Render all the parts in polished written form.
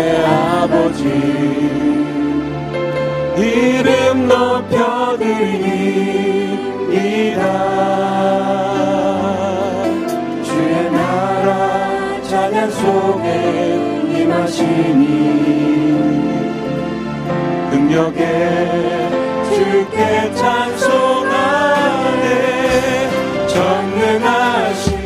내 아버지 이름 높여드리니이다. 주의 나라 자녀 속에 임하시니 능력에 주께 찬송하네. 전능하신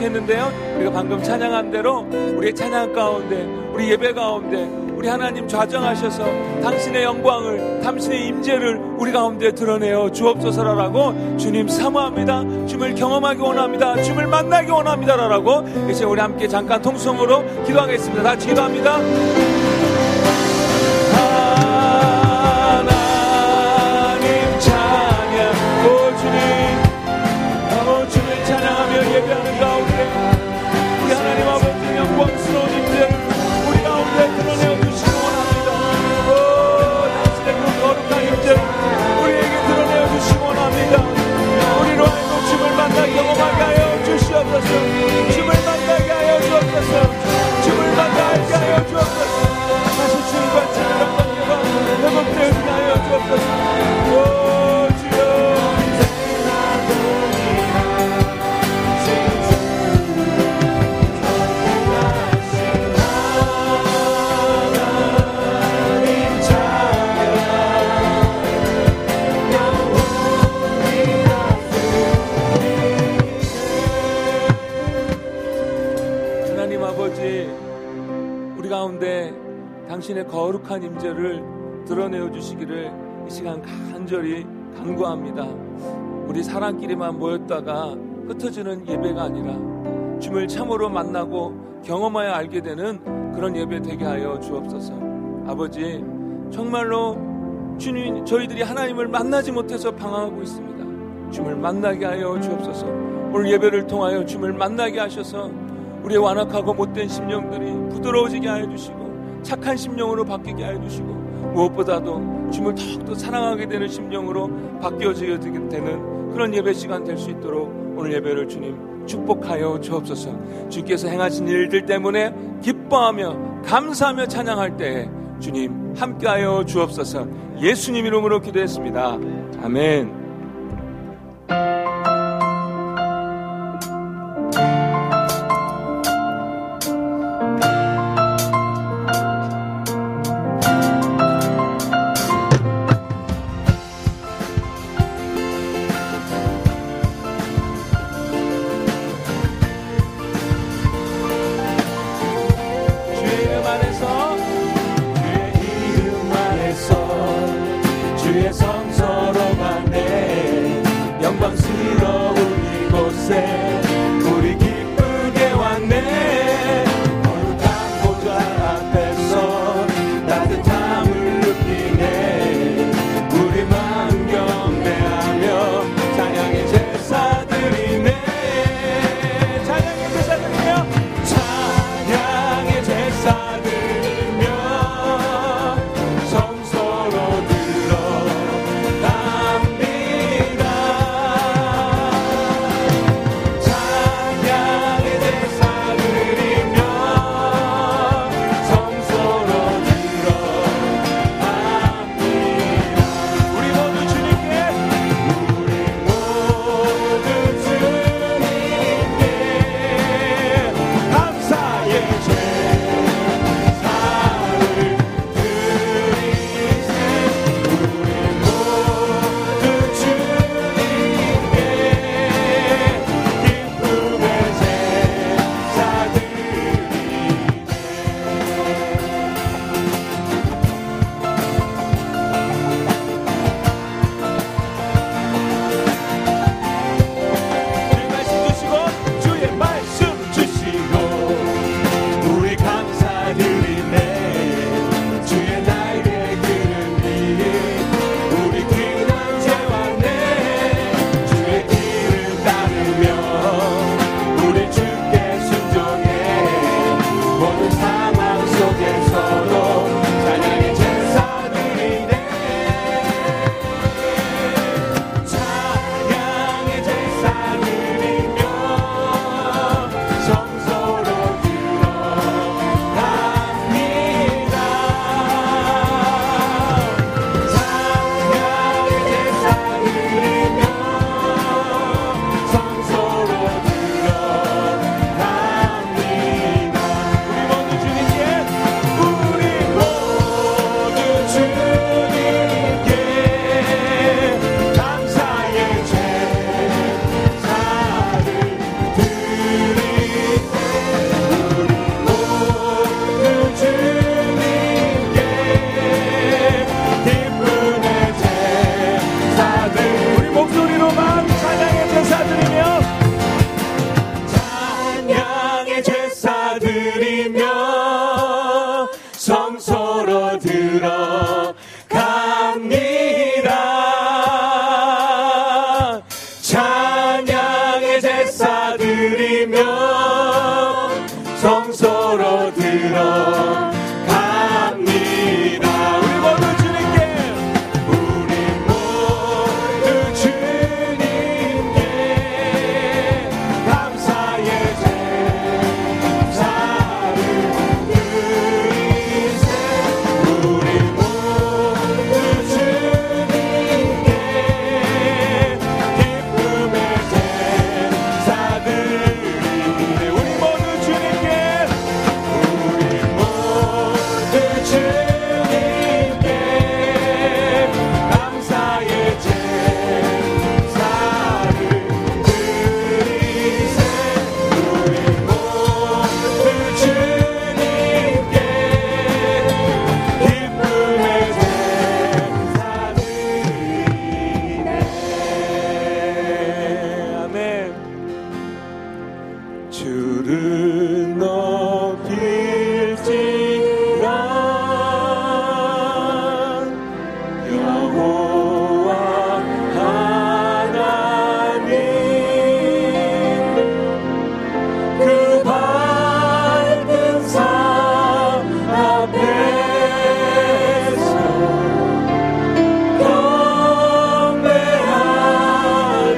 했는데요. 우리가 방금 찬양한 대로 우리의 찬양 가운데, 우리 예배 가운데 우리 하나님 좌정하셔서 당신의 영광을, 당신의 임재를 우리 가운데 드러내어 주옵소서라라고 주님 사모합니다. 주님을 경험하기 원합니다. 주님을 만나기 원합니다라라고 이제 우리 함께 잠깐 통성으로 기도하겠습니다. 다 기도합니다. 주옵소서. 주를 만나게 하여 주옵소서. 주를 만나게 하여 주옵소서. 가운데 당신의 거룩한 임재를 드러내어 주시기를 이 시간 간절히 간구합니다. 우리 사람끼리만 모였다가 흩어지는 예배가 아니라 주님을 참으로 만나고 경험하여 알게 되는 그런 예배 되게 하여 주옵소서. 아버지, 정말로 주님, 저희들이 하나님을 만나지 못해서 방황하고 있습니다. 주님을 만나게 하여 주옵소서. 오늘 예배를 통하여 주님을 만나게 하셔서 우리의 완악하고 못된 심령들이 부드러워지게 하여 주시고 착한 심령으로 바뀌게 하여 주시고 무엇보다도 주님을 더욱더 사랑하게 되는 심령으로 바뀌어지게 되는 그런 예배 시간 될 수 있도록 오늘 예배를 주님 축복하여 주옵소서. 주께서 행하신 일들 때문에 기뻐하며 감사하며 찬양할 때에 주님 함께하여 주옵소서. 예수님 이름으로 기도했습니다. 아멘. 주를 높일지라. 여호와 하나님 그 밝은 삶 앞에서 경배할지어다.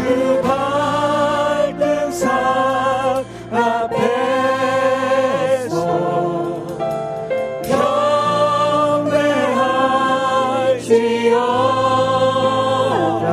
그 밝은 삶 앞에서 경배할지어다.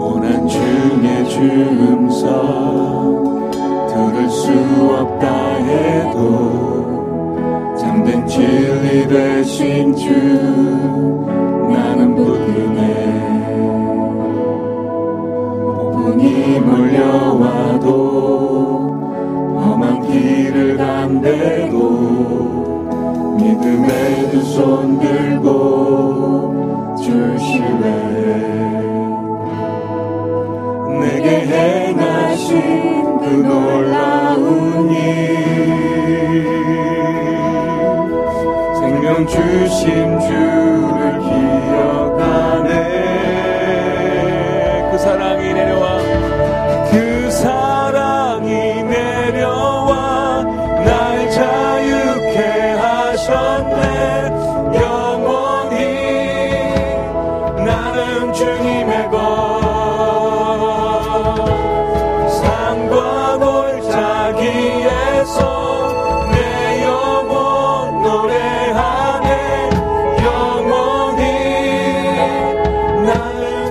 거룩하신 음성 들을 수 없다 해도 참된 진리 되신 주 나는 부르네. 폭풍이 몰려와도 험한 길을 간대도 믿음의 두 손 들고 주시네. 내게 행하신 그 놀라운 일 생명 주신 주를 기억하네. 그 사랑이 내려와 그 사랑이 내려와 날 자유케 하셨네. 영원히 나는 주님의 것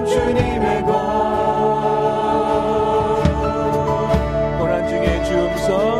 주님의 것. 고난 중에 주옵소서.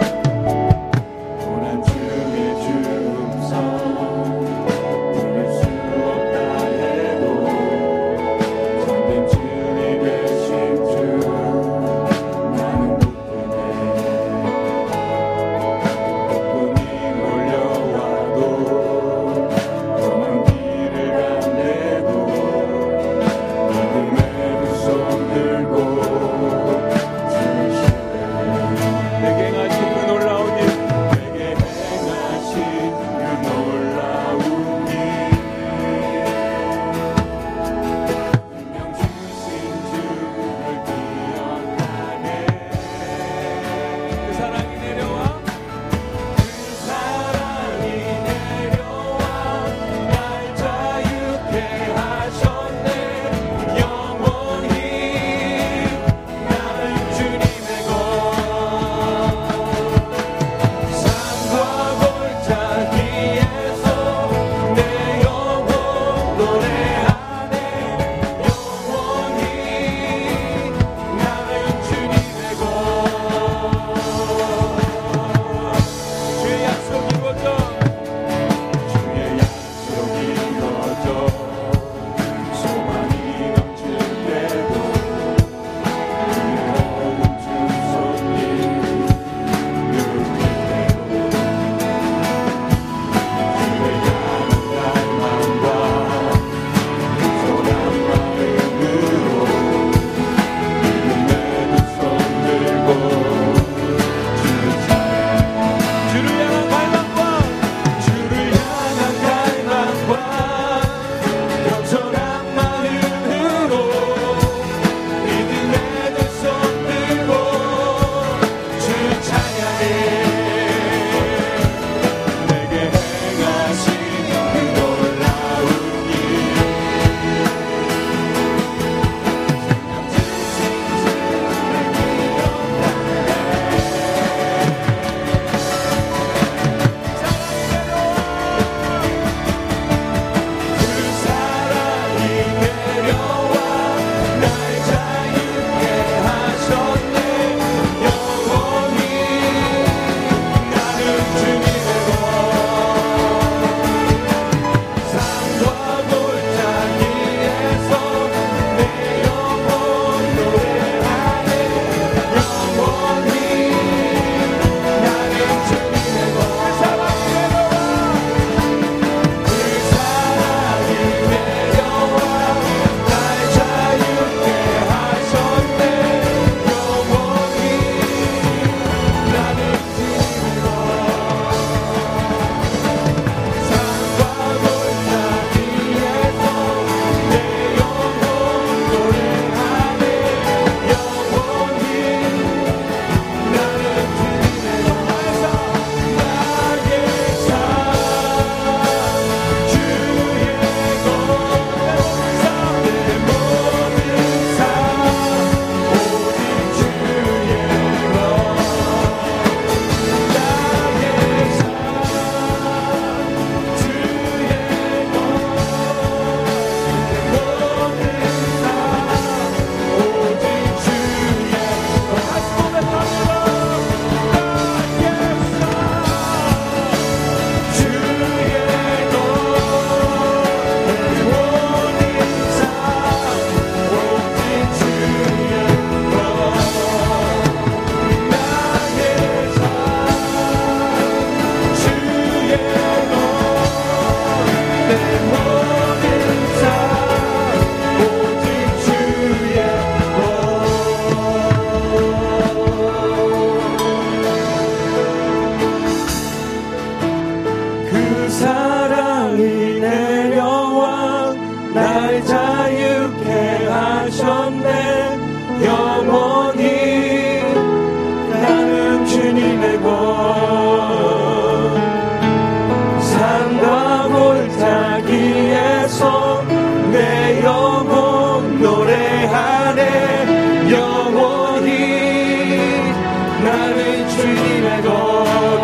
나는 주님의 것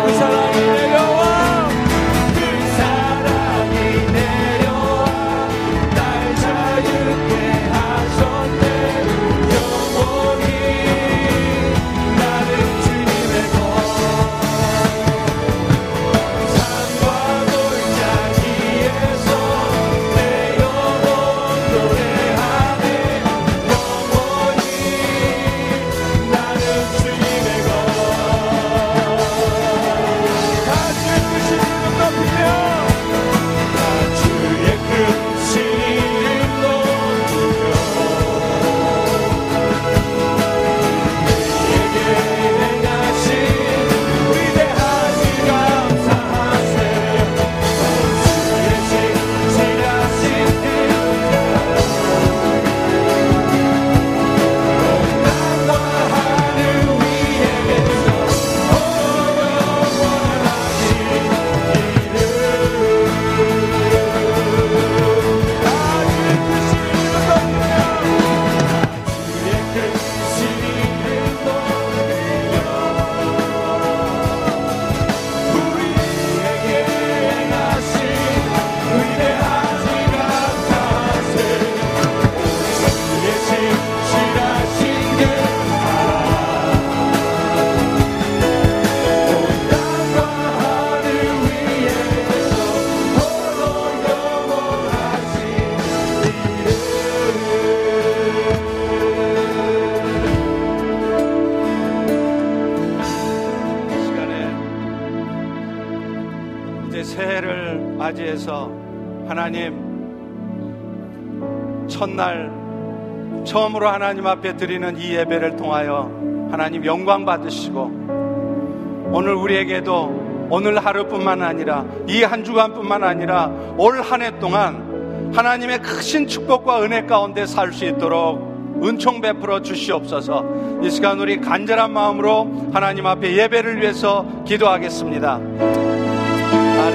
그 사랑이 내려와 그 사랑이 내려와 날 자유케 하셨네 영원히 나는 주님의 것 산과 돌자기에서 내 영혼 노래하네 영원히 나는 새해를 맞이해서 하나님 첫날 처음으로 하나님 앞에 드리는 이 예배를 통하여 하나님 영광 받으시고 오늘 우리에게도 오늘 하루뿐만 아니라 이 한 주간뿐만 아니라 올 한 해 동안 하나님의 크신 축복과 은혜 가운데 살 수 있도록 은총 베풀어 주시옵소서. 이 시간 우리 간절한 마음으로 하나님 앞에 예배를 위해서 기도하겠습니다.